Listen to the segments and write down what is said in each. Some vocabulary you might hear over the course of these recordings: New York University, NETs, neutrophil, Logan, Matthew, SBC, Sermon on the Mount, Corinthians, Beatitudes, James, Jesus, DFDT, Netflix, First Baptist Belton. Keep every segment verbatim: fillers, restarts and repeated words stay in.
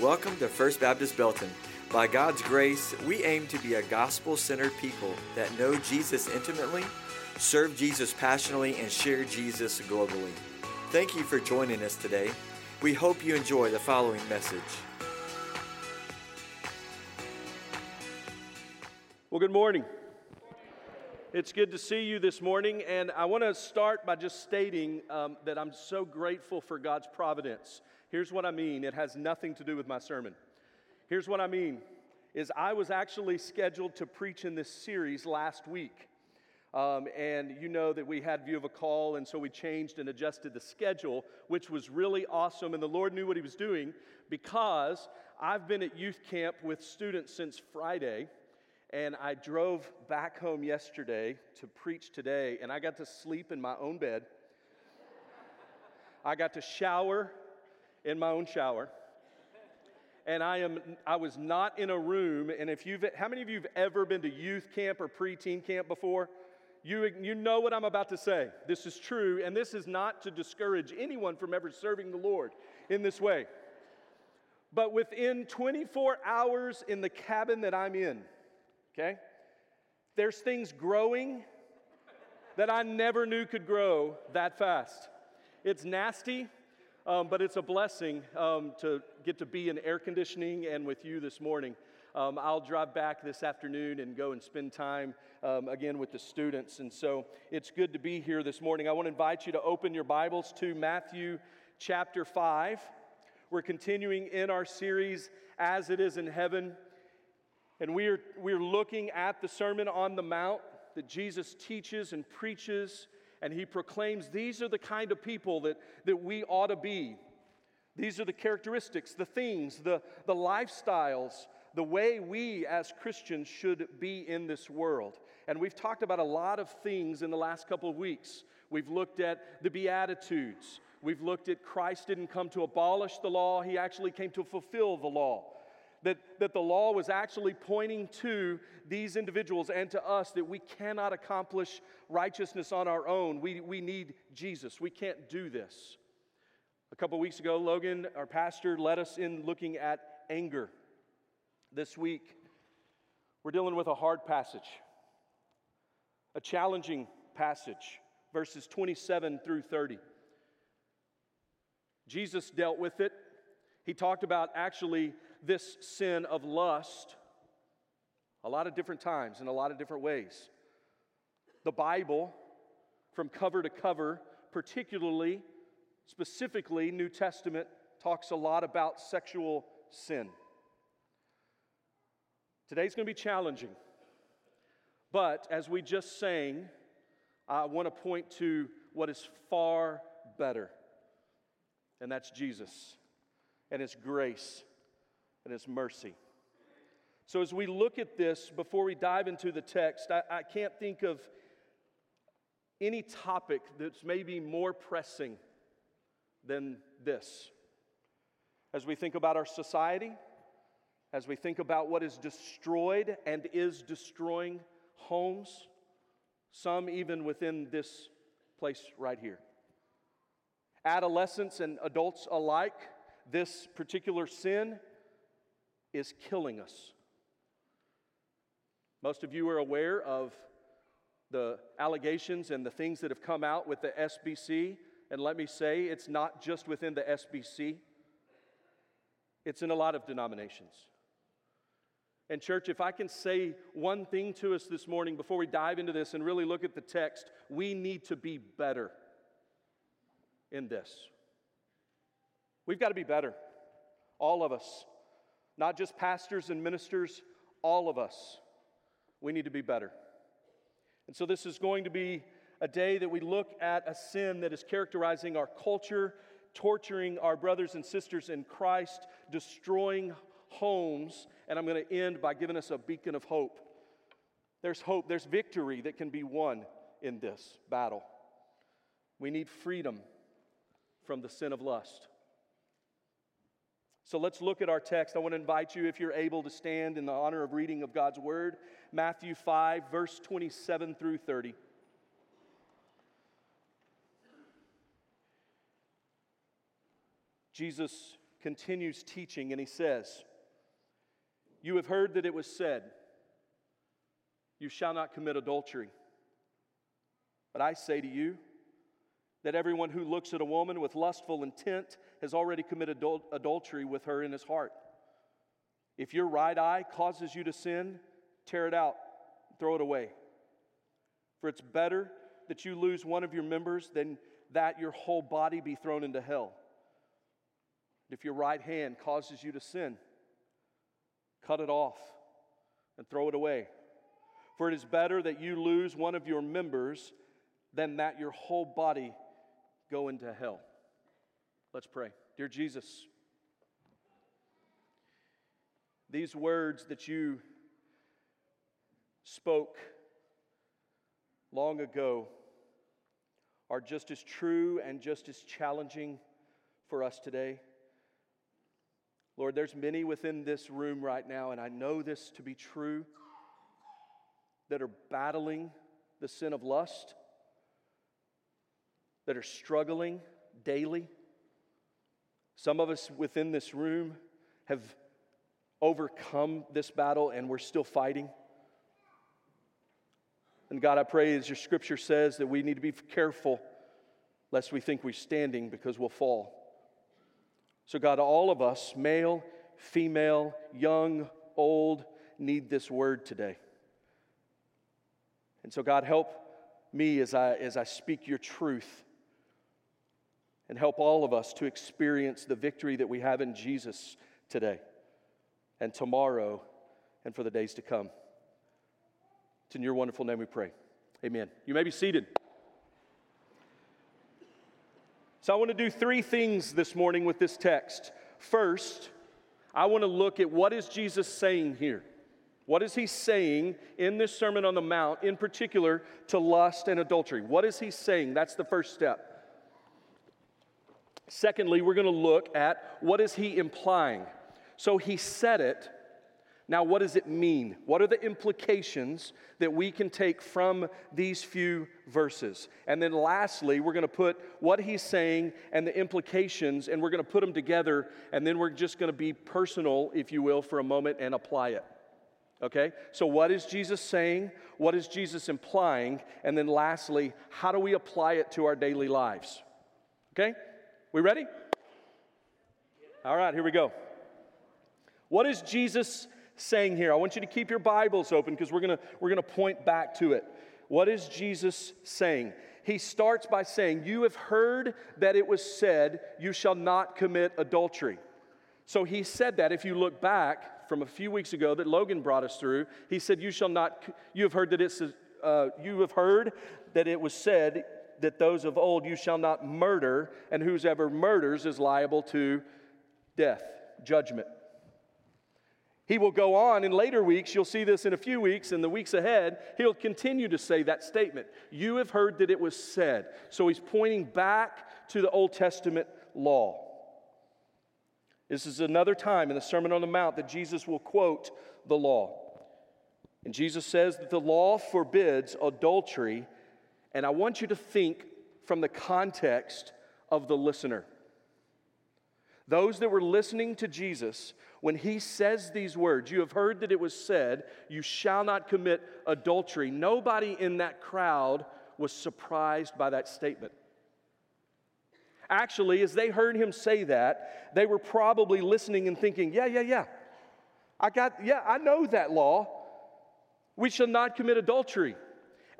Welcome to First Baptist Belton. By God's grace, we aim to be a gospel-centered people that know Jesus intimately, serve Jesus passionately, and share Jesus globally. Thank you for joining us today. We hope you enjoy the following message. Well, good morning. It's good to see you this morning, and I want to start by just stating um, that I'm so grateful for God's providence. Here's what I mean. It has nothing to do with my sermon. Here's what I mean, is I was actually scheduled to preach in this series last week, um, and you know that we had view of a call, and so we changed and adjusted the schedule, which was really awesome, and the Lord knew what He was doing, because I've been at youth camp with students since Friday. And I drove back home yesterday to preach today, and I got to sleep in my own bed. I got to shower in my own shower. And I am I was not in a room, and if you've how many of you've ever been to youth camp or preteen camp before? You you know what I'm about to say. This is true, and this is not to discourage anyone from ever serving the Lord in this way. But within twenty-four hours in the cabin that I'm in, okay? There's things growing that I never knew could grow that fast. It's nasty, um, but it's a blessing um, to get to be in air conditioning and with you this morning. Um, I'll drive back this afternoon and go and spend time um, again with the students. And so it's good to be here this morning. I want to invite you to open your Bibles to Matthew chapter five. We're continuing in our series, As It Is in Heaven. And we're we're looking at the Sermon on the Mount that Jesus teaches and preaches, and He proclaims these are the kind of people that, that we ought to be. These are the characteristics, the things, the, the lifestyles, the way we as Christians should be in this world. And we've talked about a lot of things in the last couple of weeks. We've looked at the Beatitudes. We've looked at Christ didn't come to abolish the law. He actually came to fulfill the law. That, that the law was actually pointing to these individuals and to us that we cannot accomplish righteousness on our own. We, we need Jesus. We can't do this. A couple weeks ago, Logan, our pastor, led us in looking at anger. This week, we're dealing with a hard passage, a challenging passage, verses twenty-seven through thirty. Jesus dealt with it. He talked about actually this sin of lust a lot of different times in a lot of different ways. The Bible, from cover to cover, particularly, specifically, New Testament, talks a lot about sexual sin. Today's going to be challenging, but as we just sang, I want to point to what is far better, and that's Jesus and His grace and His mercy. So as we look at this, before we dive into the text, I, I can't think of any topic that's maybe more pressing than this. As we think about our society, as we think about what is destroyed and is destroying homes, some even within this place right here. Adolescents and adults alike, this particular sin is killing us. Most of you are aware of the allegations and the things that have come out with the S B C, and let me say, it's not just within the S B C. It's in a lot of denominations. And church, if I can say one thing to us this morning before we dive into this and really look at the text, we need to be better in this. We've got to be better, all of us. Not just pastors and ministers, all of us. We need to be better. And so this is going to be a day that we look at a sin that is characterizing our culture, torturing our brothers and sisters in Christ, destroying homes, and I'm going to end by giving us a beacon of hope. There's hope, there's victory that can be won in this battle. We need freedom from the sin of lust. So let's look at our text. I want to invite you, if you're able, to stand in the honor of reading of God's Word. Matthew five, verse twenty-seven through thirty. Jesus continues teaching, and he says, "You have heard that it was said, you shall not commit adultery. But I say to you that everyone who looks at a woman with lustful intent has already committed adul- adultery with her in his heart. If your right eye causes you to sin, tear it out, throw it away. For it's better that you lose one of your members than that your whole body be thrown into hell. And if your right hand causes you to sin, cut it off and throw it away. For it is better that you lose one of your members than that your whole body go into hell." Let's pray. Dear Jesus, these words that you spoke long ago are just as true and just as challenging for us today. Lord, there's many within this room right now, and I know this to be true, that are battling the sin of lust, that are struggling daily. Some of us within this room have overcome this battle, and we're still fighting. And God, I pray, as your scripture says, that we need to be careful lest we think we're standing, because we'll fall. So God, all of us, male, female, young, old, need this word today. And so God, help me as I, as I speak your truth, and help all of us to experience the victory that we have in Jesus today and tomorrow and for the days to come. It's in your wonderful name we pray. Amen. You may be seated. So I want to do three things this morning with this text. First, I want to look at what is Jesus saying here. What is he saying in this Sermon on the Mount, in particular to lust and adultery? What is he saying? That's the first step. Secondly, we're going to look at what is he implying. So he said it. Now, what does it mean? What are the implications that we can take from these few verses? And then lastly, we're going to put what he's saying and the implications, and we're going to put them together, and then we're just going to be personal, if you will, for a moment and apply it. Okay? So what is Jesus saying? What is Jesus implying? And then lastly, how do we apply it to our daily lives? Okay? We ready? All right, here we go. What is Jesus saying here? I want you to keep your Bibles open, because we're going to we're going to point back to it. What is Jesus saying? He starts by saying, "You have heard that it was said, you shall not commit adultery." So he said that, if you look back from a few weeks ago that Logan brought us through, he said, "You shall not you have heard that it's uh, you have heard that it was said that those of old, you shall not murder, and whosoever murders is liable to death, judgment." He will go on in later weeks, you'll see this in a few weeks, in the weeks ahead, he'll continue to say that statement. You have heard that it was said. So he's pointing back to the Old Testament law. This is another time in the Sermon on the Mount that Jesus will quote the law. And Jesus says that the law forbids adultery, and I want you to think from the context of the listener. Those that were listening to Jesus, when he says these words, "You have heard that it was said, you shall not commit adultery," nobody in that crowd was surprised by that statement. Actually, as they heard him say that, they were probably listening and thinking, yeah, yeah, yeah, I got, yeah, I know that law. We shall not commit adultery,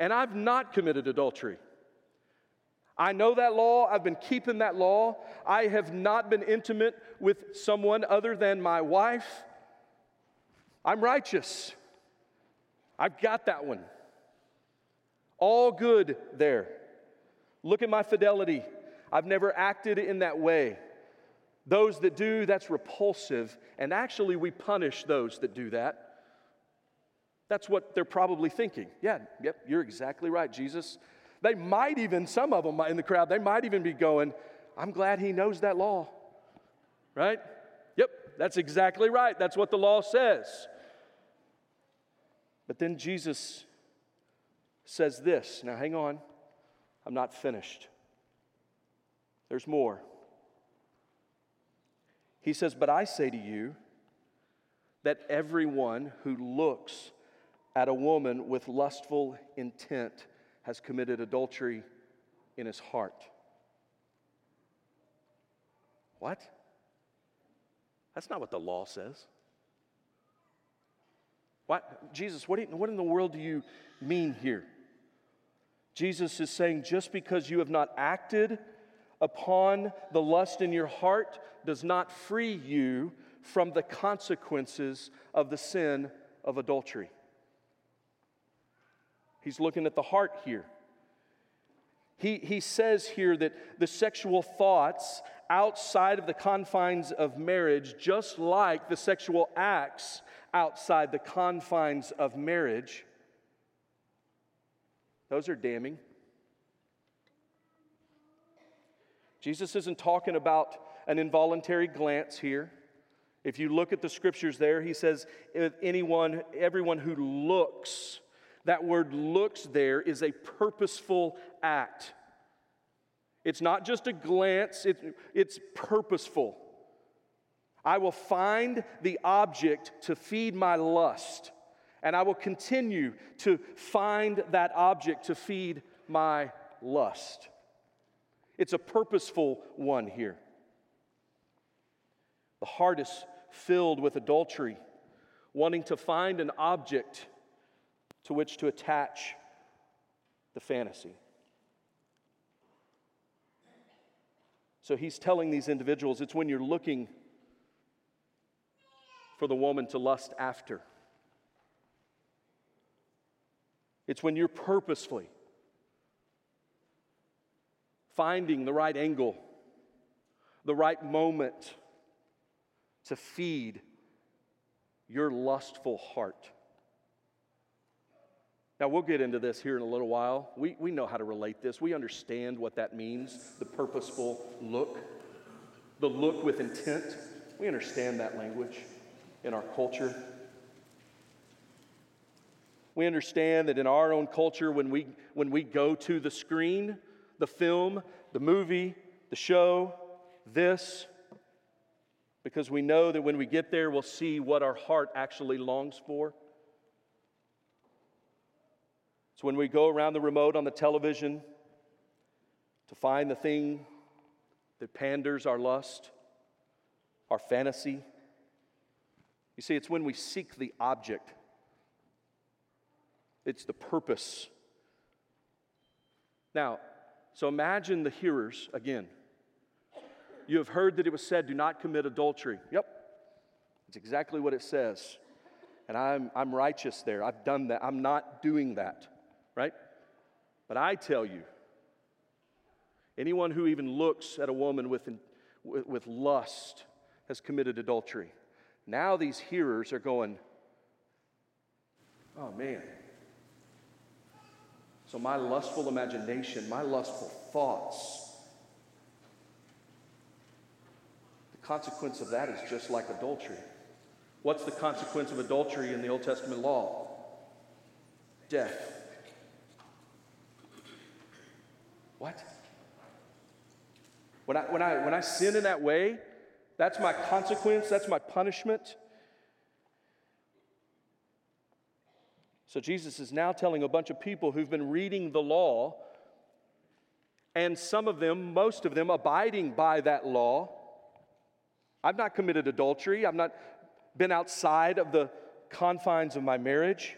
and I've not committed adultery. I know that law. I've been keeping that law. I have not been intimate with someone other than my wife. I'm righteous. I've got that one. All good there. Look at my fidelity. I've never acted in that way. Those that do, that's repulsive. And actually, we punish those that do that. That's what they're probably thinking. Yeah, yep, you're exactly right, Jesus. They might even, some of them in the crowd, they might even be going, "I'm glad he knows that law." Right? Yep, that's exactly right. That's what the law says. But then Jesus says this. Now hang on. I'm not finished. There's more. He says, but I say to you that everyone who looks at a woman with lustful intent has committed adultery in his heart. What? That's not what the law says. What? Jesus, what, do you, what in the world do you mean here? Jesus is saying just because you have not acted upon the lust in your heart does not free you from the consequences of the sin of adultery. He's looking at the heart here. He, he says here that the sexual thoughts outside of the confines of marriage, just like the sexual acts outside the confines of marriage, those are damning. Jesus isn't talking about an involuntary glance here. If you look at the scriptures there, he says, if anyone, everyone who looks, that word looks there is a purposeful act. It's not just a glance, it, it's purposeful. I will find the object to feed my lust, and I will continue to find that object to feed my lust. It's a purposeful one here. The heart is filled with adultery, wanting to find an object to which to attach the fantasy. So he's telling these individuals, it's when you're looking for the woman to lust after. It's when you're purposefully finding the right angle, the right moment to feed your lustful heart. Now, we'll get into this here in a little while. We, we know how to relate this. We understand what that means, the purposeful look, the look with intent. We understand that language in our culture. We understand that in our own culture, when we, when we go to the screen, the film, the movie, the show, this, because we know that when we get there, we'll see what our heart actually longs for. So when we go around the remote on the television to find the thing that panders our lust, our fantasy, you see, it's when we seek the object. It's the purpose. Now, so imagine the hearers again. You have heard that it was said, do not commit adultery. Yep, that's exactly what it says. And I'm, I'm righteous there. I've done that. I'm not doing that. Right? But I tell you, anyone who even looks at a woman with, with lust has committed adultery. Now these hearers are going, oh man. So my lustful imagination, my lustful thoughts, the consequence of that is just like adultery. What's the consequence of adultery in the Old Testament law? Death. What? When I, when I, when I sin in that way, that's my consequence, that's my punishment. So Jesus is now telling a bunch of people who've been reading the law, and some of them, most of them, abiding by that law. I've not committed adultery. I've not been outside of the confines of my marriage.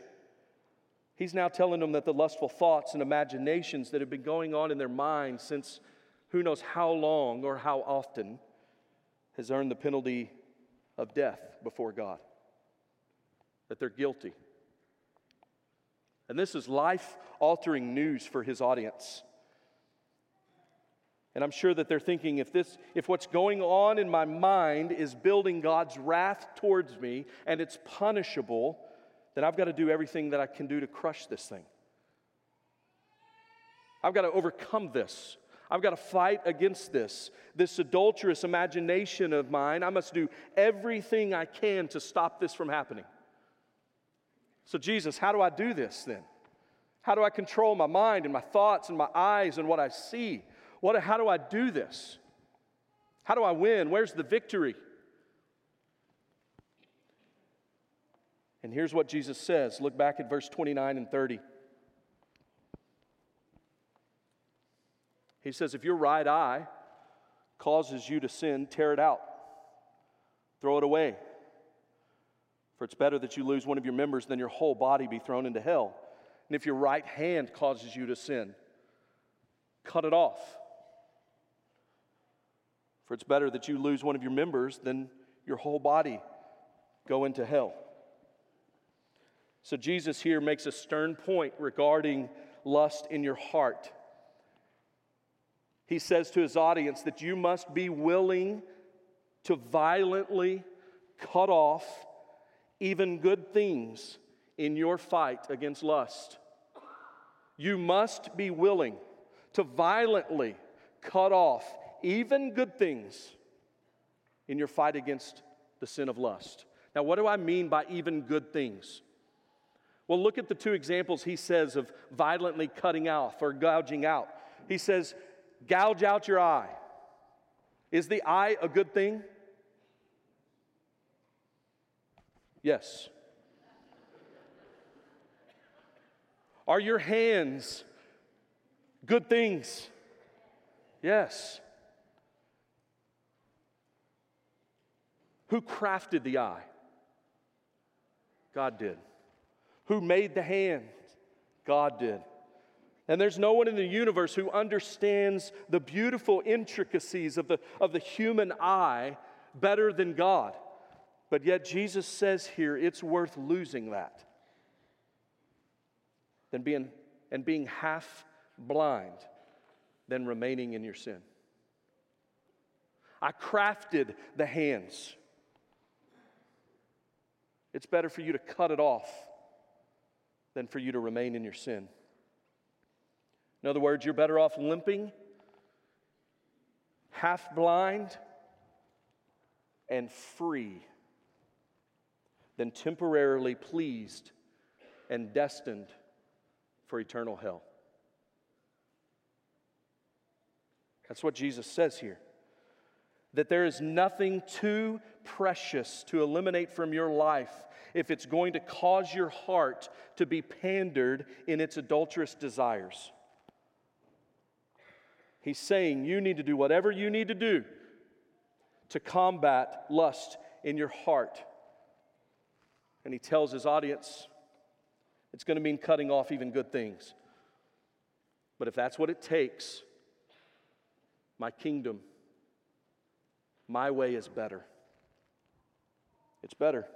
He's now telling them that the lustful thoughts and imaginations that have been going on in their minds since who knows how long or how often has earned the penalty of death before God, that they're guilty. And this is life-altering news for his audience. And I'm sure that they're thinking, if this, if what's going on in my mind is building God's wrath towards me and it's punishable, then I've got to do everything that I can do to crush this thing. I've got to overcome this. I've got to fight against this, this adulterous imagination of mine. I must do everything I can to stop this from happening. So Jesus, how do I do this then? How do I control my mind and my thoughts and my eyes and what I see? What, how do I do this? How do I win? Where's the victory? And here's what Jesus says. Look back at verse twenty-nine and thirty. He says, if your right eye causes you to sin, tear it out. Throw it away. For it's better that you lose one of your members than your whole body be thrown into hell. And if your right hand causes you to sin, cut it off. For it's better that you lose one of your members than your whole body go into hell. So Jesus here makes a stern point regarding lust in your heart. He says to his audience that you must be willing to violently cut off even good things in your fight against lust. You must be willing to violently cut off even good things in your fight against the sin of lust. Now, what do I mean by even good things? Well, look at the two examples he says of violently cutting off or gouging out. He says, gouge out your eye. Is the eye a good thing? Yes. Are your hands good things? Yes. Who crafted the eye? God did. Who made the hand? God did. And there's no one in the universe who understands the beautiful intricacies of the, of the human eye better than God. But yet Jesus says here, it's worth losing that than being, and being half blind than remaining in your sin. I crafted the hands. It's better for you to cut it off than for you to remain in your sin. In other words, you're better off limping, half blind, and free than temporarily pleased and destined for eternal hell. That's what Jesus says here. That there is nothing too precious to eliminate from your life if it's going to cause your heart to be pandered in its adulterous desires. He's saying you need to do whatever you need to do to combat lust in your heart. And he tells his audience it's going to mean cutting off even good things. But if that's what it takes, my kingdom, my way is better. It's better.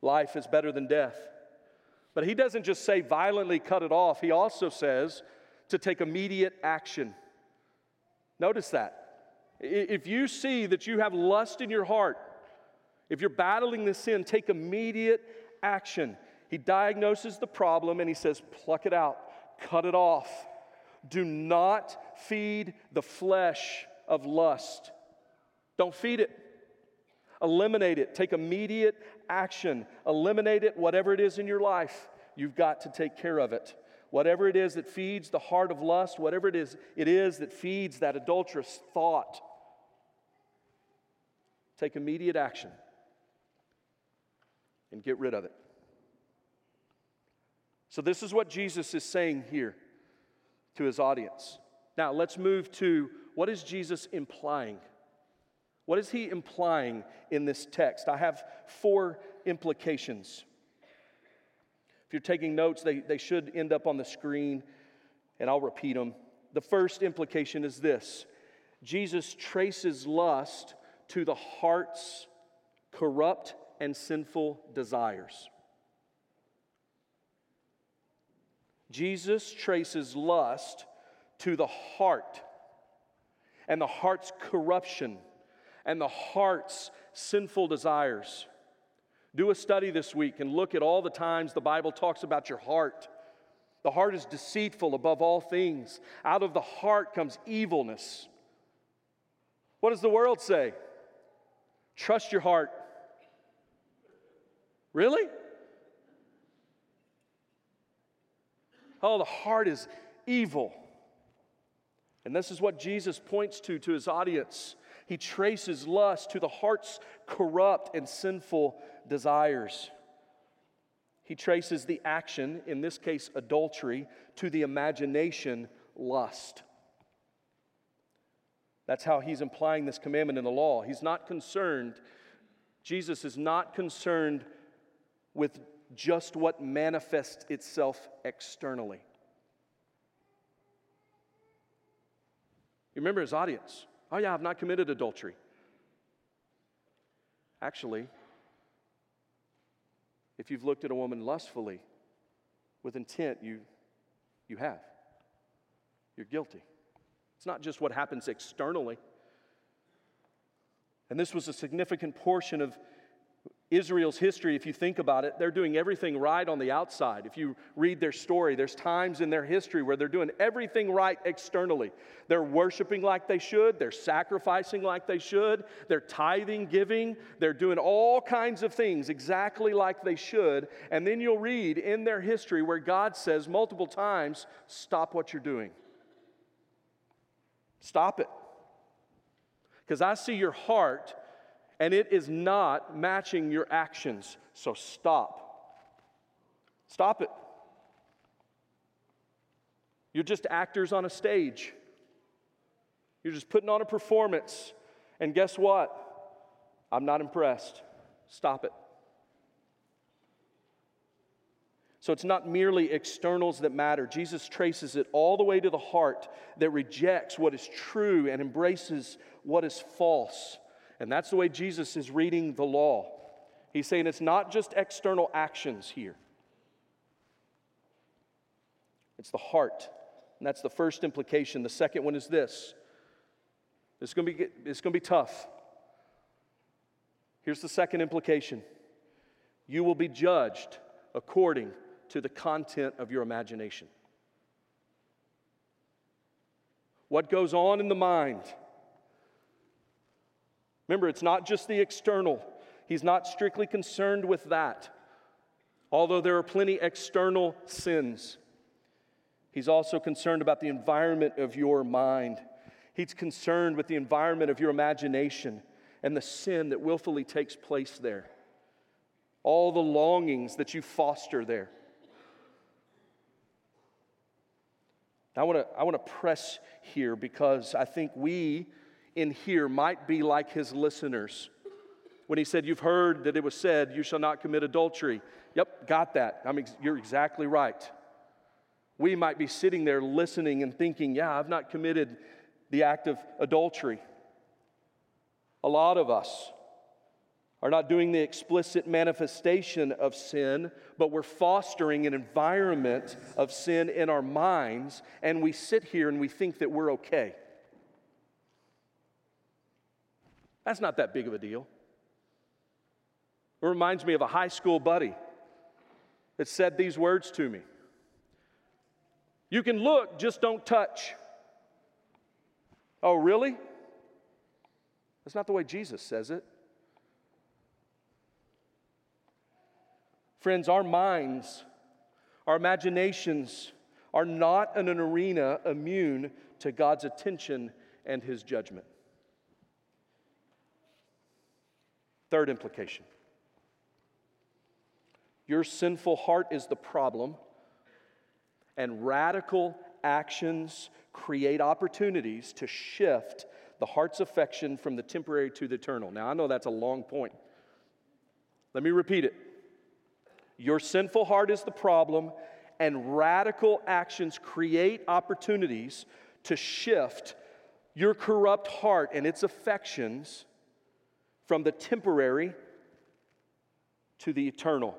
Life is better than death. But he doesn't just say violently cut it off. He also says to take immediate action. Notice that. If you see that you have lust in your heart, if you're battling this sin, take immediate action. He diagnoses the problem and he says, pluck it out, cut it off. Do not feed the flesh of lust. Don't feed it. Eliminate it. Take immediate action. Eliminate it, whatever it is in your life. You've got to take care of it. Whatever it is that feeds the heart of lust, whatever it is, it is that feeds that adulterous thought, take immediate action and get rid of it. So this is what Jesus is saying here to his audience. Now let's move to what is Jesus implying? What is he implying in this text? I have four implications. If you're taking notes, they, they should end up on the screen, and I'll repeat them. The first implication is this. Jesus traces lust to the heart's corrupt and sinful desires. Jesus traces lust to the heart and the heart's corruption and the heart's sinful desires. Do a study this week and look at all the times the Bible talks about your heart. The heart is deceitful above all things. Out of the heart comes evilness. What does the world say? Trust your heart. Really? Oh, the heart is evil. And this is what Jesus points to to his audience. He traces lust to the heart's corrupt and sinful desires. He traces the action, in this case adultery, to the imagination lust. That's how he's implying this commandment in the law. He's not concerned, Jesus is not concerned with just what manifests itself externally. You remember his audience. Oh yeah, I've not committed adultery. Actually, if you've looked at a woman lustfully, with intent, you, you have. You're guilty. It's not just what happens externally. And this was a significant portion of Israel's history, if you think about it. They're doing everything right on the outside. If you read their story, there's times in their history where they're doing everything right externally. They're worshiping like they should. They're sacrificing like they should. They're tithing, giving. They're doing all kinds of things exactly like they should. And then you'll read in their history where God says multiple times, stop what you're doing. Stop it. Because I see your heart, and it is not matching your actions. So stop. Stop it. You're just actors on a stage. You're just putting on a performance. And guess what? I'm not impressed. Stop it. So it's not merely externals that matter. Jesus traces it all the way to the heart that rejects what is true and embraces what is false. And that's the way Jesus is reading the law. He's saying it's not just external actions here. It's the heart. And that's the first implication. The second one is this. It's going to be, it's going to be tough. Here's the second implication. You will be judged according to the content of your imagination. What goes on in the mind? Remember, it's not just the external. He's not strictly concerned with that. Although there are plenty external sins, he's also concerned about the environment of your mind. He's concerned with the environment of your imagination and the sin that willfully takes place there. All the longings that you foster there. I want to I want to press here because I think we in here might be like his listeners. When he said, you've heard that it was said, you shall not commit adultery. Yep, got that. I mean, you're exactly right. We might be sitting there listening and thinking, yeah, I've not committed the act of adultery. A lot of us are not doing the explicit manifestation of sin, but we're fostering an environment of sin in our minds, and we sit here and we think that we're okay. That's not that big of a deal. It reminds me of a high school buddy that said these words to me. You can look, just don't touch. Oh, really? That's not the way Jesus says it. Friends, our minds, our imaginations are not an arena immune to God's attention and his judgment. Third implication. Your sinful heart is the problem, and radical actions create opportunities to shift the heart's affection from the temporary to the eternal. Now, I know that's a long point. Let me repeat it. Your sinful heart is the problem, and radical actions create opportunities to shift your corrupt heart and its affections from the temporary to the eternal.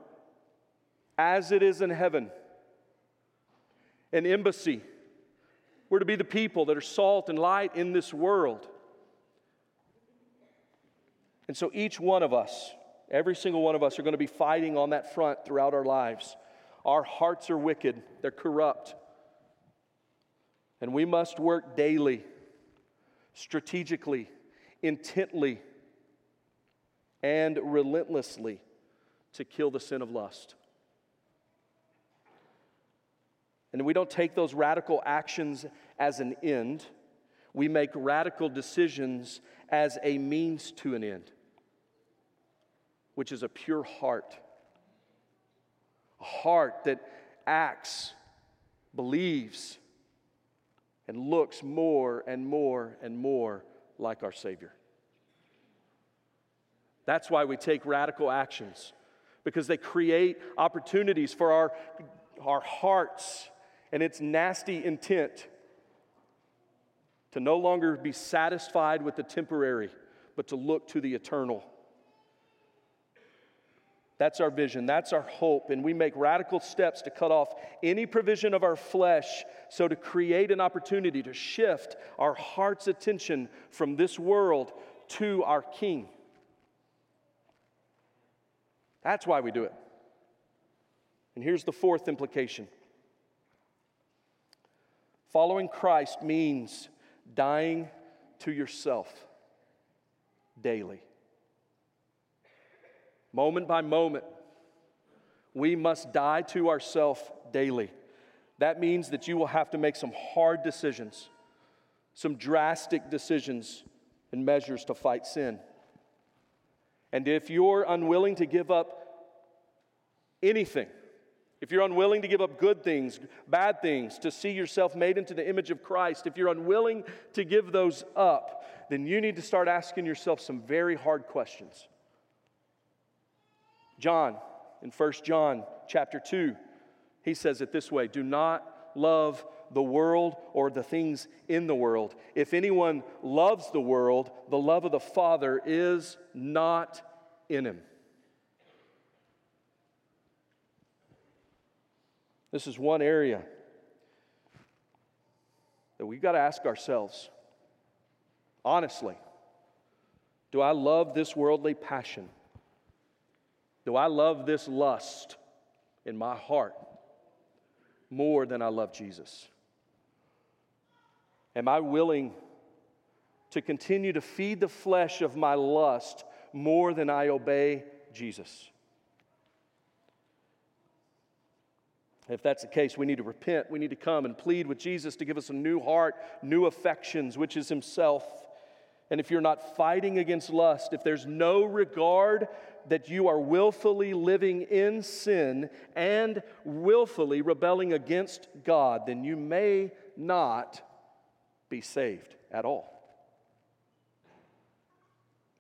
As it is in heaven, an embassy, we're to be the people that are salt and light in this world. And so each one of us, every single one of us, are going to be fighting on that front throughout our lives. Our hearts are wicked, they're corrupt. And we must work daily, strategically, intently, and relentlessly to kill the sin of lust. And we don't take those radical actions as an end. We make radical decisions as a means to an end, which is a pure heart. a heart that acts, believes, and looks more and more and more like our Savior. That's why we take radical actions, because they create opportunities for our, our hearts and its nasty intent to no longer be satisfied with the temporary, but to look to the eternal. That's our vision. That's our hope. And we make radical steps to cut off any provision of our flesh, so to create an opportunity to shift our heart's attention from this world to our King. That's why we do it. And here's the fourth implication. Following Christ means dying to yourself daily. Moment by moment, we must die to ourselves daily. That means that you will have to make some hard decisions, some drastic decisions and measures to fight sin. And if you're unwilling to give up anything, if you're unwilling to give up good things, bad things, to see yourself made into the image of Christ, if you're unwilling to give those up, then you need to start asking yourself some very hard questions. John, in First John chapter two, he says it this way: do not love the world or the things in the world. If anyone loves the world, the love of the Father is not in him. This is one area that we've got to ask ourselves, honestly, do I love this worldly passion? Do I love this lust in my heart more than I love Jesus? Am I willing to continue to feed the flesh of my lust more than I obey Jesus? If that's the case, we need to repent. We need to come and plead with Jesus to give us a new heart, new affections, which is Himself. And if you're not fighting against lust, if there's no regard that you are willfully living in sin and willfully rebelling against God, then you may not be saved at all.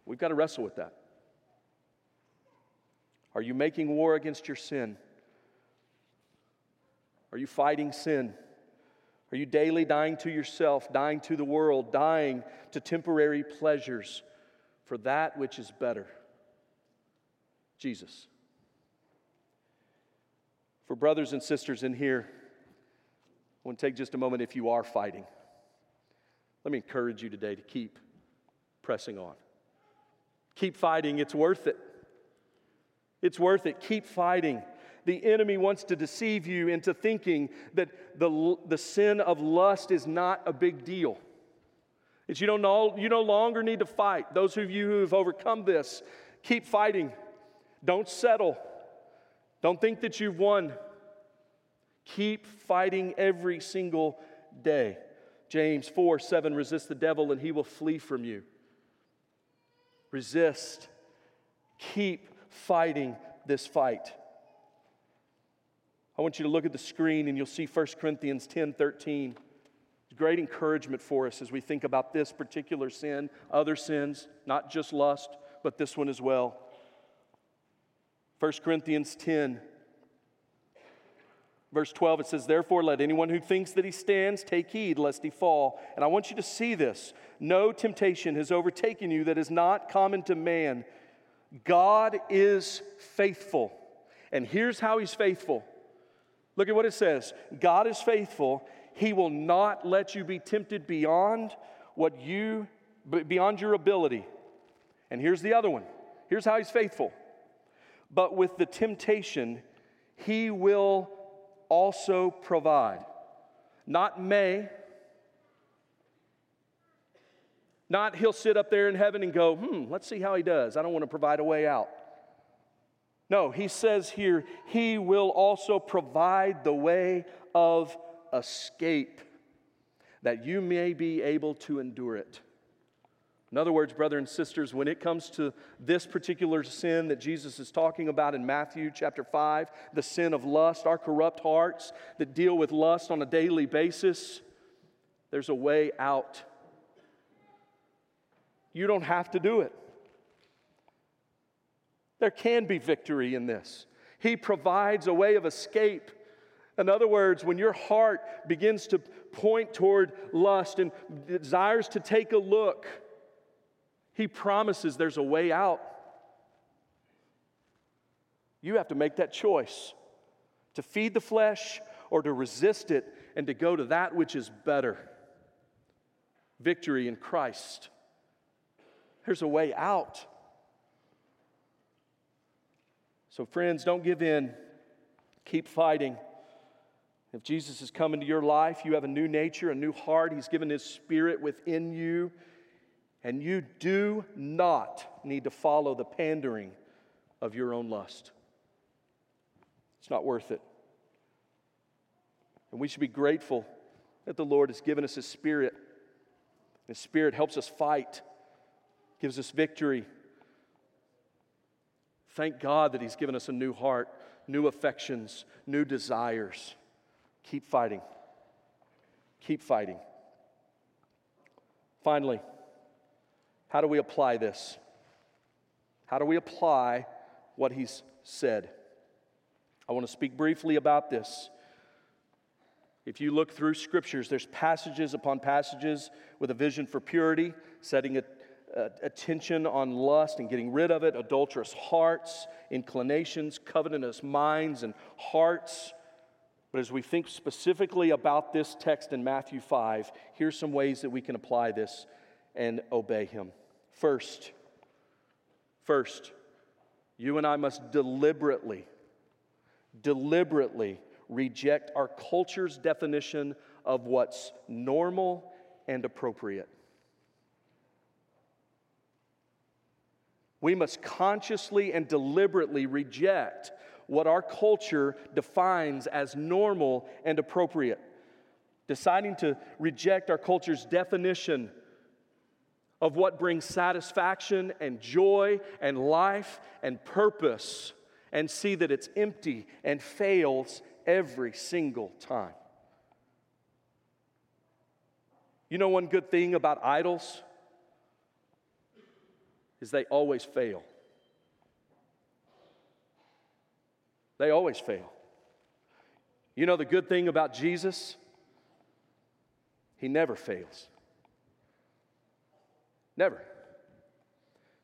We've got to wrestle with that. Are you making war against your sin? Are you fighting sin? Are you daily dying to yourself, dying to the world, dying to temporary pleasures for that which is better? Jesus. For brothers and sisters in here, I want to take just a moment. If you are fighting, let me encourage you today to keep pressing on. Keep fighting. It's worth it. It's worth it. Keep fighting. The enemy wants to deceive you into thinking that the, the sin of lust is not a big deal. That you don't know, you no longer need to fight. Those of you who have overcome this, keep fighting. Don't settle. Don't think that you've won. Keep fighting every single day. James four seven, resist the devil and he will flee from you. Resist. Keep fighting this fight. I want you to look at the screen and you'll see First Corinthians ten thirteen. It's great encouragement for us as we think about this particular sin, other sins, not just lust, but this one as well. First Corinthians ten, verse twelve, it says, therefore let anyone who thinks that he stands take heed lest he fall. And I want you to see this. No temptation has overtaken you that is not common to man. God is faithful. And here's how He's faithful. Look at what it says. God is faithful. He will not let you be tempted beyond what you, beyond your ability. And here's the other one. Here's how He's faithful. But with the temptation, He will also provide. Not may. Not He'll sit up there in heaven and go, hmm, let's see how He does. I don't want to provide a way out. No, He says here, He will also provide the way of escape that you may be able to endure it. In other words, brothers and sisters, when it comes to this particular sin that Jesus is talking about in Matthew chapter five, the sin of lust, our corrupt hearts that deal with lust on a daily basis, there's a way out. You don't have to do it. There can be victory in this. He provides a way of escape. In other words, when your heart begins to point toward lust and desires to take a look, He promises there's a way out. You have to make that choice to feed the flesh or to resist it and to go to that which is better. Victory in Christ. There's a way out. So friends, don't give in. Keep fighting. If Jesus has come into your life, you have a new nature, a new heart. He's given His Spirit within you. And you do not need to follow the pandering of your own lust. It's not worth it. And we should be grateful that the Lord has given us His Spirit. His Spirit helps us fight, gives us victory. Thank God that He's given us a new heart, new affections, new desires. Keep fighting. Keep fighting. Finally, how do we apply this? How do we apply what He's said? I want to speak briefly about this. If you look through scriptures, there's passages upon passages with a vision for purity, setting a, a, attention on lust and getting rid of it, adulterous hearts, inclinations, covetous minds and hearts. But as we think specifically about this text in Matthew five, here's some ways that we can apply this and obey Him. First, first, you and I must deliberately, deliberately reject our culture's definition of what's normal and appropriate. We must consciously and deliberately reject what our culture defines as normal and appropriate. Deciding to reject our culture's definition of what brings satisfaction and joy and life and purpose, and see that it's empty and fails every single time. You know, one good thing about idols is they always fail. They always fail. You know the good thing about Jesus? He never fails. Never.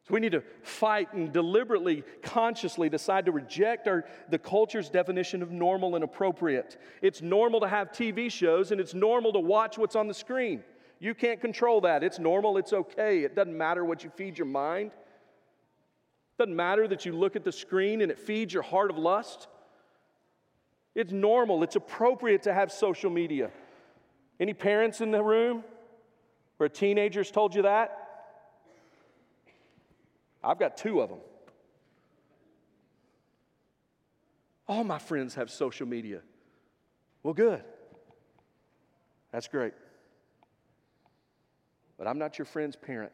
So we need to fight and deliberately, consciously decide to reject our, the culture's definition of normal and appropriate. It's normal to have T V shows, and it's normal to watch what's on the screen. You can't control that. It's normal. It's okay. It doesn't matter what you feed your mind. It doesn't matter that you look at the screen and it feeds your heart of lust. It's normal. It's appropriate to have social media. Any parents in the room where teenagers told you that? I've got two of them. All my friends have social media. Well, good. That's great. But I'm not your friend's parent.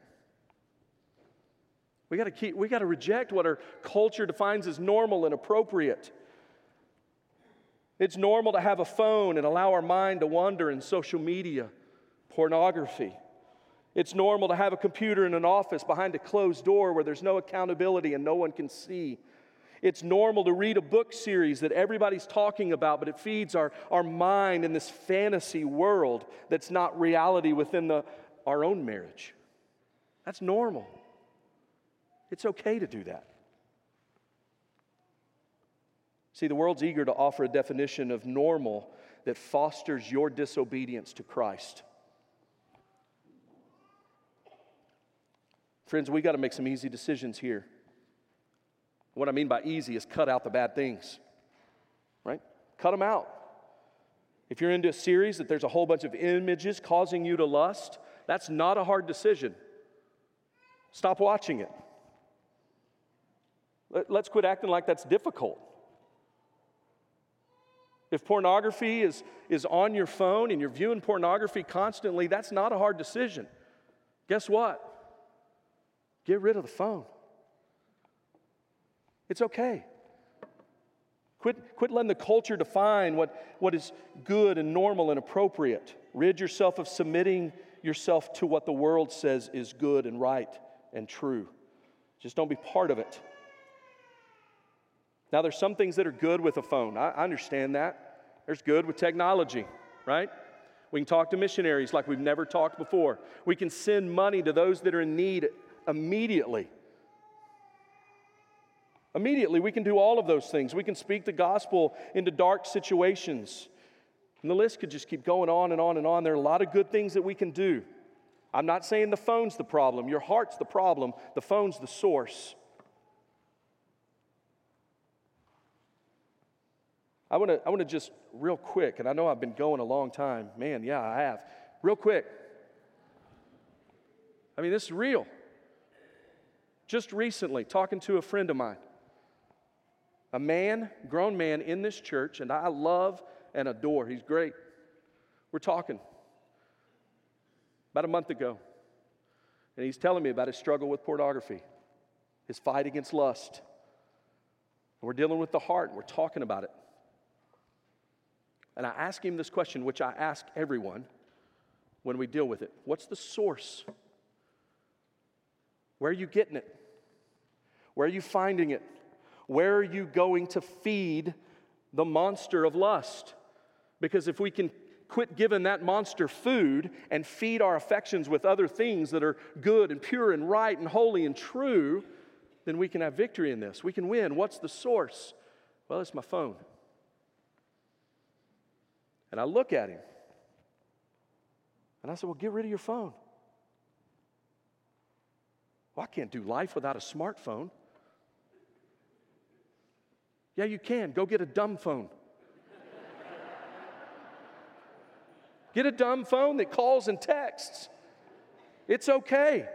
We got to keep. We got to reject what our culture defines as normal and appropriate. It's normal to have a phone and allow our mind to wander in social media, pornography. It's normal to have a computer in an office behind a closed door where there's no accountability and no one can see. It's normal to read a book series that everybody's talking about, but it feeds our, our mind in this fantasy world that's not reality within the, our own marriage. That's normal. It's okay to do that. See, the world's eager to offer a definition of normal that fosters your disobedience to Christ. Friends, we got to make some easy decisions here. What I mean by easy is cut out the bad things, right? Cut them out. If you're into a series that there's a whole bunch of images causing you to lust, that's not a hard decision. Stop watching it. Let's quit acting like that's difficult. If pornography is, is on your phone and you're viewing pornography constantly, that's not a hard decision. Guess what? Get rid of the phone. It's okay. Quit, quit letting the culture define what, what is good and normal and appropriate. Rid yourself of submitting yourself to what the world says is good and right and true. Just don't be part of it. Now, there's some things that are good with a phone. I, I understand that. There's good with technology, right? We can talk to missionaries like we've never talked before. We can send money to those that are in need immediately. Immediately, we can do all of those things. We can speak the gospel into dark situations. And the list could just keep going on and on and on. There are a lot of good things that we can do. I'm not saying the phone's the problem. Your heart's the problem. The phone's the source. I want to I want to just real quick, and I know I've been going a long time. Man, yeah, I have. Real quick. I mean, this is real. Just recently, talking to a friend of mine. A man, grown man in this church, and I love and adore. He's great. We're talking about a month ago, and he's telling me about his struggle with pornography, his fight against lust. And we're dealing with the heart, and we're talking about it. And I ask him this question, which I ask everyone when we deal with it. What's the source? Where are you getting it? Where are you finding it? Where are you going to feed the monster of lust? Because if we can quit giving that monster food and feed our affections with other things that are good and pure and right and holy and true, then we can have victory in this. We can win. What's the source? Well, it's my phone. And I look at him, and I said, well, get rid of your phone. Well, I can't do life without a smartphone. Yeah, you can. Go get a dumb phone. Get a dumb phone that calls and texts. It's okay.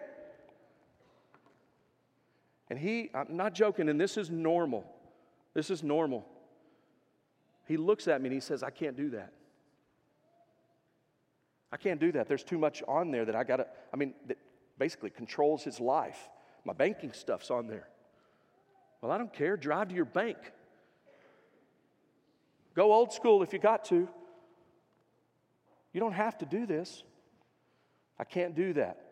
And he, I'm not joking, and this is normal. This is normal. He looks at me and he says, I can't do that. I can't do that. There's too much on there that I got to, I mean, that basically controls his life. My banking stuff's on there. Well, I don't care. Drive to your bank. Go old school if you got to. You don't have to do this. I can't do that.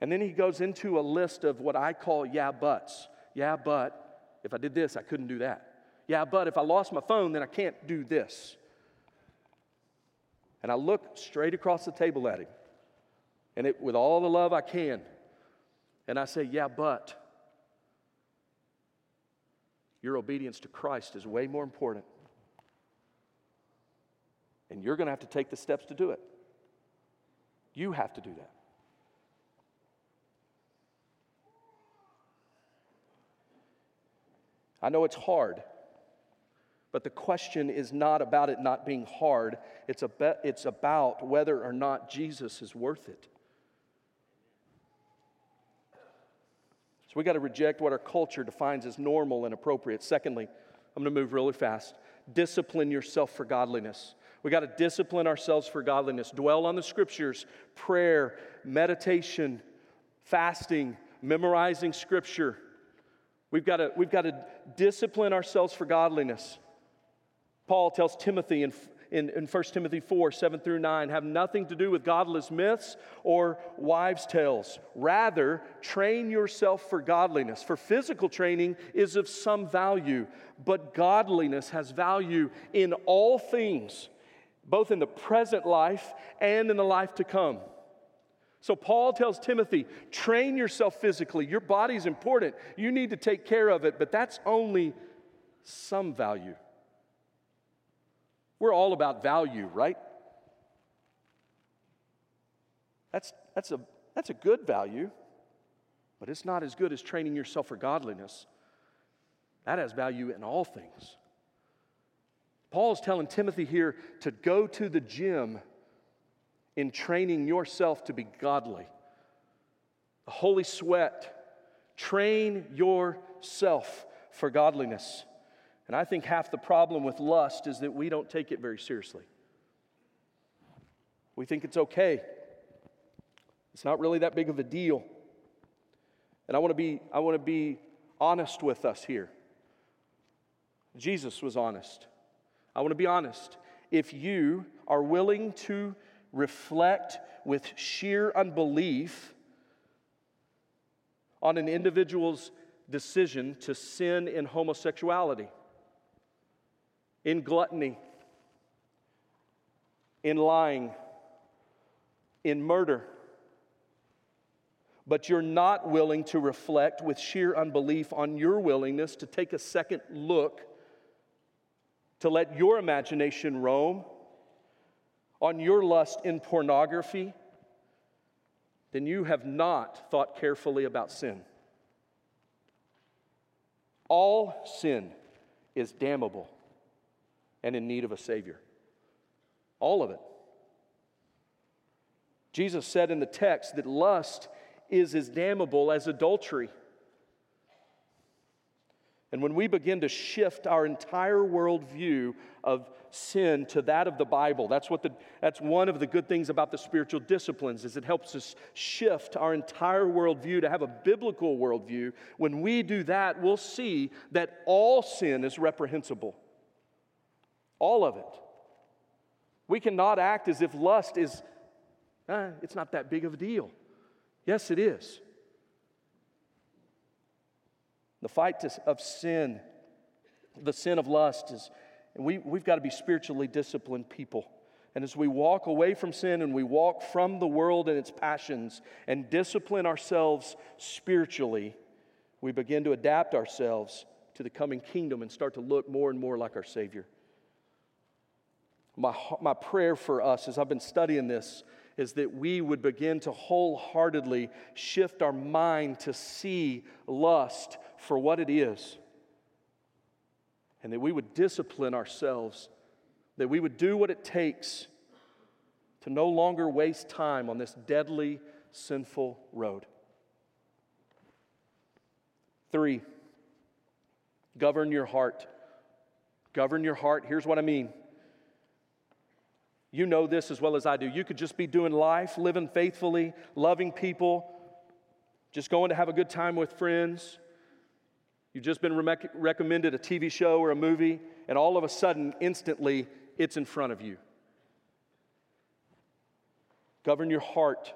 And then he goes into a list of what I call yeah buts. Yeah, but if I did this, I couldn't do that. Yeah, but if I lost my phone, then I can't do this. And I look straight across the table at him. And it, with all the love I can. And I say, yeah, but your obedience to Christ is way more important. And you're going to have to take the steps to do it. You have to do that. I know it's hard, but the question is not about it not being hard. It's about, it's about whether or not Jesus is worth it. So we got to reject what our culture defines as normal and appropriate. Secondly, I'm going to move really fast. Discipline yourself for godliness. We got to discipline ourselves for godliness. Dwell on the scriptures, prayer, meditation, fasting, memorizing scripture. We've got to, we've got to discipline ourselves for godliness. Paul tells Timothy in In, in First Timothy four, seven through nine, have nothing to do with godless myths or wives' tales. Rather, train yourself for godliness. For physical training is of some value, but godliness has value in all things, both in the present life and in the life to come. So Paul tells Timothy, train yourself physically. Your body's important. You need to take care of it, but that's only some value. We're all about value, right? That's, that's, a, that's a good value, but it's not as good as training yourself for godliness. That has value in all things. Paul's telling Timothy here to go to the gym in training yourself to be godly. The holy sweat. Train yourself for godliness. And I think half the problem with lust is that we don't take it very seriously. We think it's okay. It's not really that big of a deal. And I want to be, I want to be honest with us here. Jesus was honest. I want to be honest. If you are willing to reflect with sheer unbelief on an individual's decision to sin in homosexuality, in gluttony, in lying, in murder, but you're not willing to reflect with sheer unbelief on your willingness to take a second look, to let your imagination roam on your lust in pornography, then you have not thought carefully about sin. All sin is damnable and in need of a Savior. All of it. Jesus said in the text that lust is as damnable as adultery. And when we begin to shift our entire worldview of sin to that of the Bible, that's what the that's one of the good things about the spiritual disciplines, is it helps us shift our entire worldview to have a biblical worldview. When we do that, we'll see that all sin is reprehensible. All of it. We cannot act as if lust is, eh, it's not that big of a deal. Yes, it is. The fight of sin, the sin of lust, is, and we, we've got to be spiritually disciplined people. And as we walk away from sin and we walk from the world and its passions and discipline ourselves spiritually, we begin to adapt ourselves to the coming kingdom and start to look more and more like our Savior. My, my prayer for us, as I've been studying this, is that we would begin to wholeheartedly shift our mind to see lust for what it is. And that we would discipline ourselves, that we would do what it takes to no longer waste time on this deadly, sinful road. Three, govern your heart. Govern your heart. Here's what I mean. You know this as well as I do. You could just be doing life, living faithfully, loving people, just going to have a good time with friends. You've just been re- recommended a T V show or a movie, and all of a sudden, instantly, it's in front of you. Govern your heart.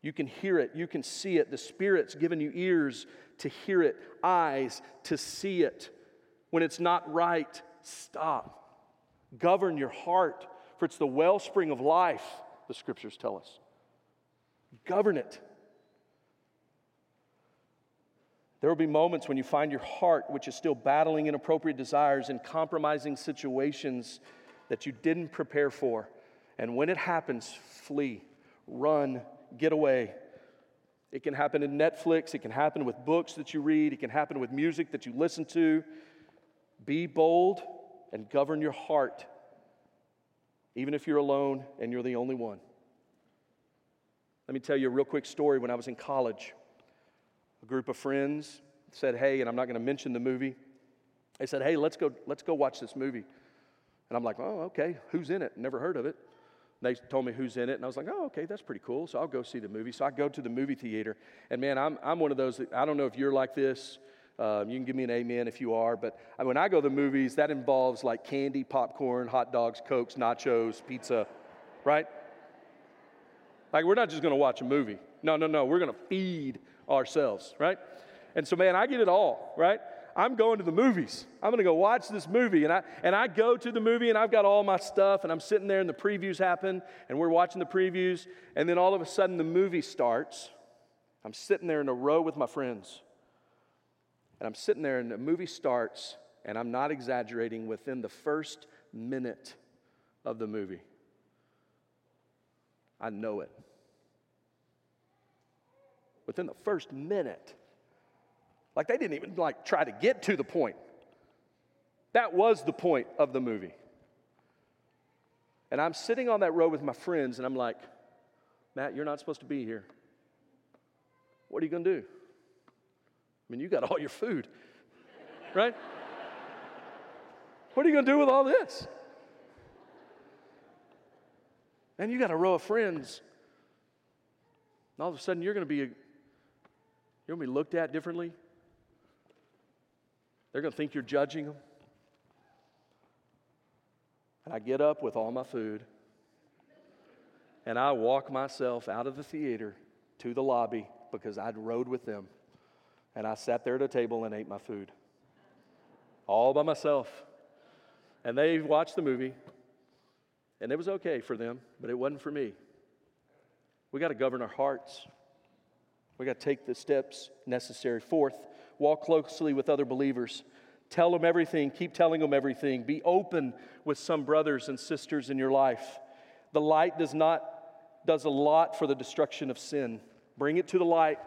You can hear it. You can see it. The Spirit's given you ears to hear it, eyes to see it. When it's not right, stop. Govern your heart, for it's the wellspring of life, the Scriptures tell us. Govern it. There will be moments when you find your heart, which is still battling inappropriate desires and compromising situations that you didn't prepare for. And when it happens, flee, run, get away. It can happen in Netflix. It can happen with books that you read. It can happen with music that you listen to. Be bold and govern your heart, even if you're alone and you're the only one. Let me tell you a real quick story. When I was in college, a group of friends said, hey, and I'm not going to mention the movie. They said, hey, let's go, let's go watch this movie. And I'm like, oh, okay, who's in it? Never heard of it. And they told me who's in it, and I was like, oh, okay, that's pretty cool, so I'll go see the movie. So I go to the movie theater, and man, I'm I'm one of those, that, I don't know if you're like this. Um, you can give me an amen if you are, but when I go to the movies, that involves like candy, popcorn, hot dogs, Cokes, nachos, pizza, right? Like, we're not just going to watch a movie. No, no, no. We're going to feed ourselves, right? And so, man, I get it all, right? I'm going to the movies. I'm going to go watch this movie. And I and I go to the movie, and I've got all my stuff, and I'm sitting there, and the previews happen, and we're watching the previews, and then all of a sudden the movie starts. I'm sitting there in a row with my friends. And I'm sitting there, and the movie starts, and I'm not exaggerating, within the first minute of the movie, I know it. Within the first minute. Like, they didn't even, like, try to get to the point. That was the point of the movie. And I'm sitting on that row with my friends, and I'm like, Matt, you're not supposed to be here. What are you going to do? I mean, you got all your food, right? What are you going to do with all this? And you got a row of friends. And all of a sudden, you're going to be, you're going to be looked at differently. They're going to think you're judging them. And I get up with all my food, and I walk myself out of the theater to the lobby because I'd rode with them. And I sat there at a table and ate my food all by myself. And they watched the movie, and it was okay for them, but it wasn't for me. We got to govern our hearts. We got to take the steps necessary. Fourth, walk closely with other believers. Tell them everything. Keep telling them everything. Be open with some brothers and sisters in your life. The light does not does a lot for the destruction of sin. Bring it to the light.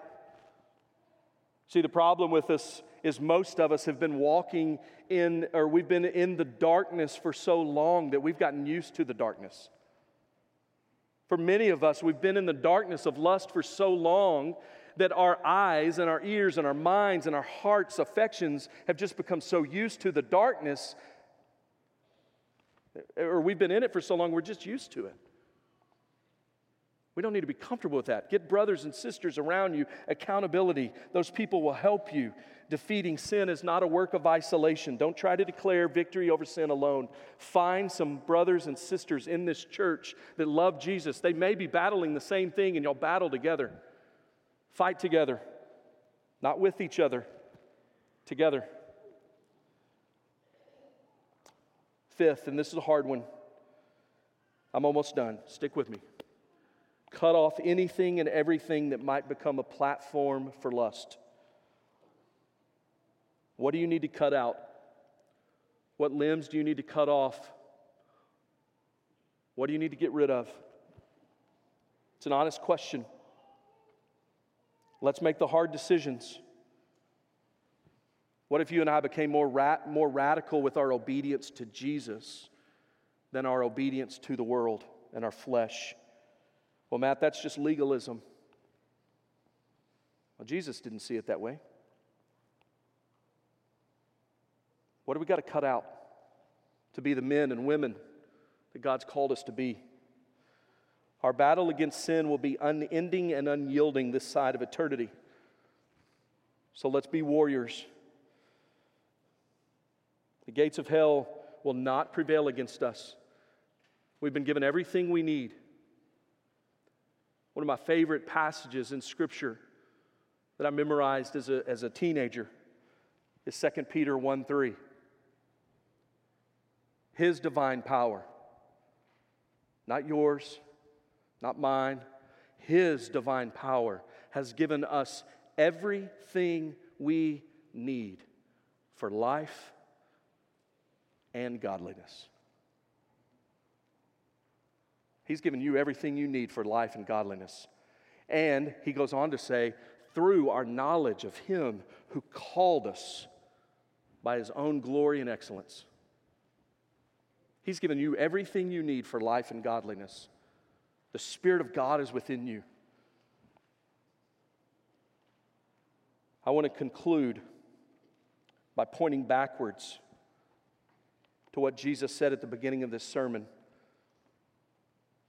See, the problem with this is most of us have been walking in, or we've been in the darkness for so long that we've gotten used to the darkness. For many of us, we've been in the darkness of lust for so long that our eyes and our ears and our minds and our hearts' affections have just become so used to the darkness, or we've been in it for so long, we're just used to it. We don't need to be comfortable with that. Get brothers and sisters around you. Accountability. Those people will help you. Defeating sin is not a work of isolation. Don't try to declare victory over sin alone. Find some brothers and sisters in this church that love Jesus. They may be battling the same thing, and you'll battle together. Fight together. Not with each other. Together. Fifth, and this is a hard one. I'm almost done. Stick with me. Cut off anything and everything that might become a platform for lust. What do you need to cut out? What limbs do you need to cut off? What do you need to get rid of? It's an honest question. Let's make the hard decisions. What if you and I became more rat, more radical with our obedience to Jesus than our obedience to the world and our flesh? Well, Matt, that's just legalism. Well, Jesus didn't see it that way. What do we got to cut out to be the men and women that God's called us to be? Our battle against sin will be unending and unyielding this side of eternity. So let's be warriors. The gates of hell will not prevail against us. We've been given everything we need. One of my favorite passages in Scripture that I memorized as a, as a teenager is Second Peter one three. His divine power, not yours, not mine, His divine power has given us everything we need for life and godliness. He's given you everything you need for life and godliness. And he goes on to say, through our knowledge of Him who called us by His own glory and excellence. He's given you everything you need for life and godliness. The Spirit of God is within you. I want to conclude by pointing backwards to what Jesus said at the beginning of this sermon.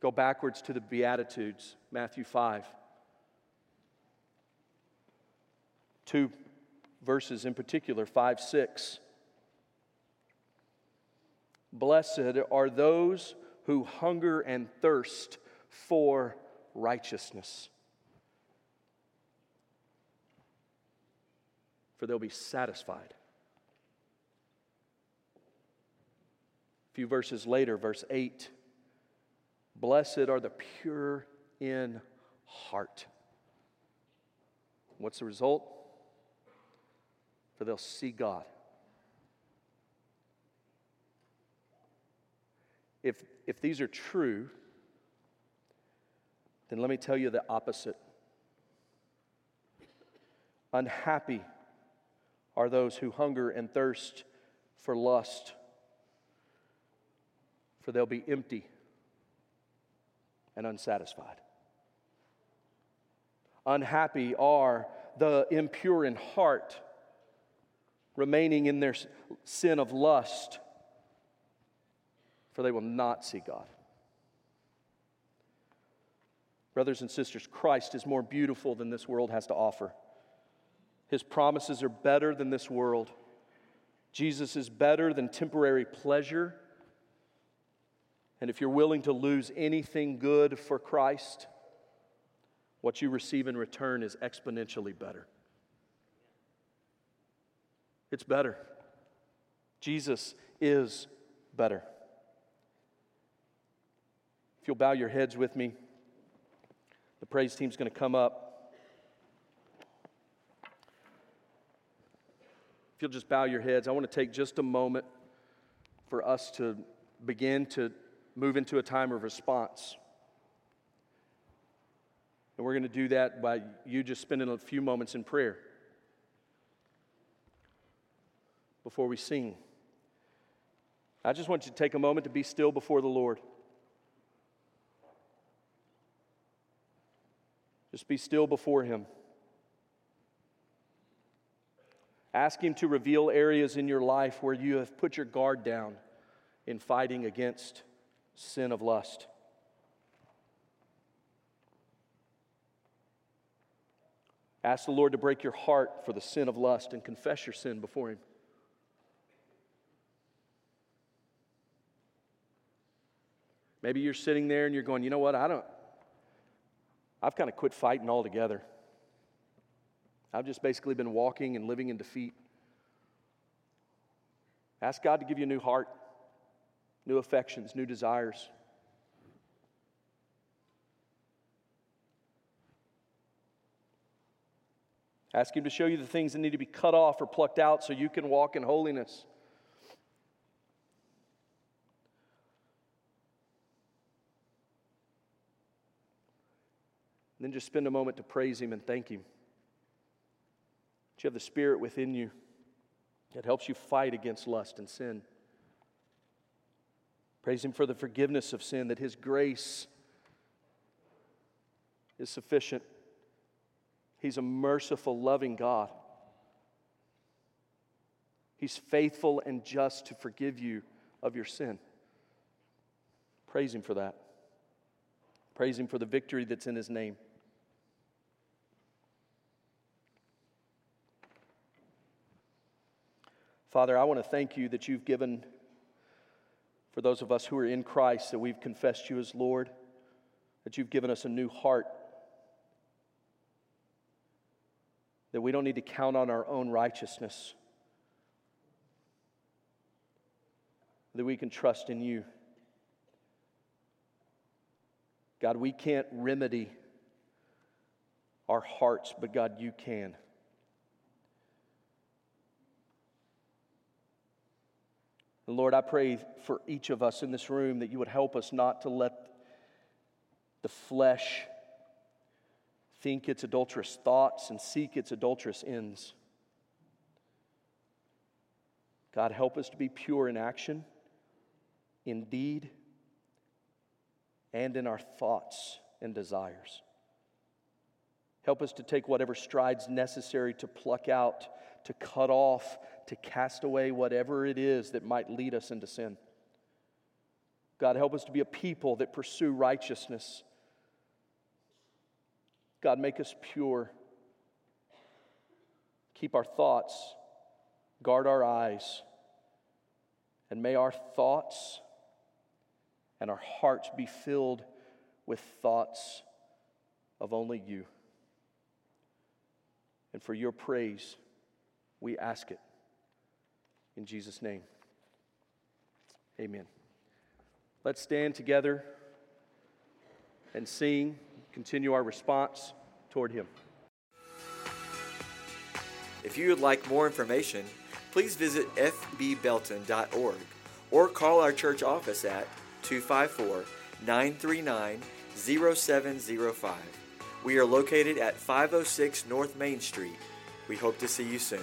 Go backwards to the Beatitudes, Matthew five. Two verses in particular, five, six. Blessed are those who hunger and thirst for righteousness, for they'll be satisfied. A few verses later, verse eight. Blessed are the pure in heart. What's the result? For they'll see God. If, if these are true, then let me tell you the opposite. Unhappy are those who hunger and thirst for lust, for they'll be empty and unsatisfied. Unhappy are the impure in heart, remaining in their sin of lust, for they will not see God. Brothers and sisters, Christ is more beautiful than this world has to offer. His promises are better than this world. Jesus is better than temporary pleasure. And if you're willing to lose anything good for Christ, what you receive in return is exponentially better. It's better. Jesus is better. If you'll bow your heads with me, the praise team's going to come up. If you'll just bow your heads, I want to take just a moment for us to begin to move into a time of response. And we're going to do that by you just spending a few moments in prayer before we sing. I just want you to take a moment to be still before the Lord. Just be still before Him. Ask Him to reveal areas in your life where you have put your guard down in fighting against sin of lust. Ask the Lord to break your heart for the sin of lust and confess your sin before Him. Maybe you're sitting there and you're going, you know what, I don't, I've kind of quit fighting altogether. I've just basically been walking and living in defeat. Ask God to give you a new heart, new affections, new desires. Ask Him to show you the things that need to be cut off or plucked out so you can walk in holiness. Then just spend a moment to praise Him and thank Him. That you have the Spirit within you that helps you fight against lust and sin. Praise Him for the forgiveness of sin, that His grace is sufficient. He's a merciful, loving God. He's faithful and just to forgive you of your sin. Praise Him for that. Praise Him for the victory that's in His name. Father, I want to thank You that You've given, for those of us who are in Christ, that we've confessed You as Lord, that You've given us a new heart, that we don't need to count on our own righteousness, that we can trust in You. God, we can't remedy our hearts, but God, You can. And Lord, I pray for each of us in this room that You would help us not to let the flesh think its adulterous thoughts and seek its adulterous ends. God, help us to be pure in action, in deed, and in our thoughts and desires. Help us to take whatever strides necessary to pluck out, to cut off, to cast away whatever it is that might lead us into sin. God, help us to be a people that pursue righteousness. God, make us pure. Keep our thoughts, guard our eyes, and may our thoughts and our hearts be filled with thoughts of only You. And for Your praise, we ask it. In Jesus' name, amen. Let's stand together and sing, continue our response toward Him. If you would like more information, please visit f b belton dot org or call our church office at two five four, nine three nine, zero seven zero five. We are located at five oh six North Main Street. We hope to see you soon.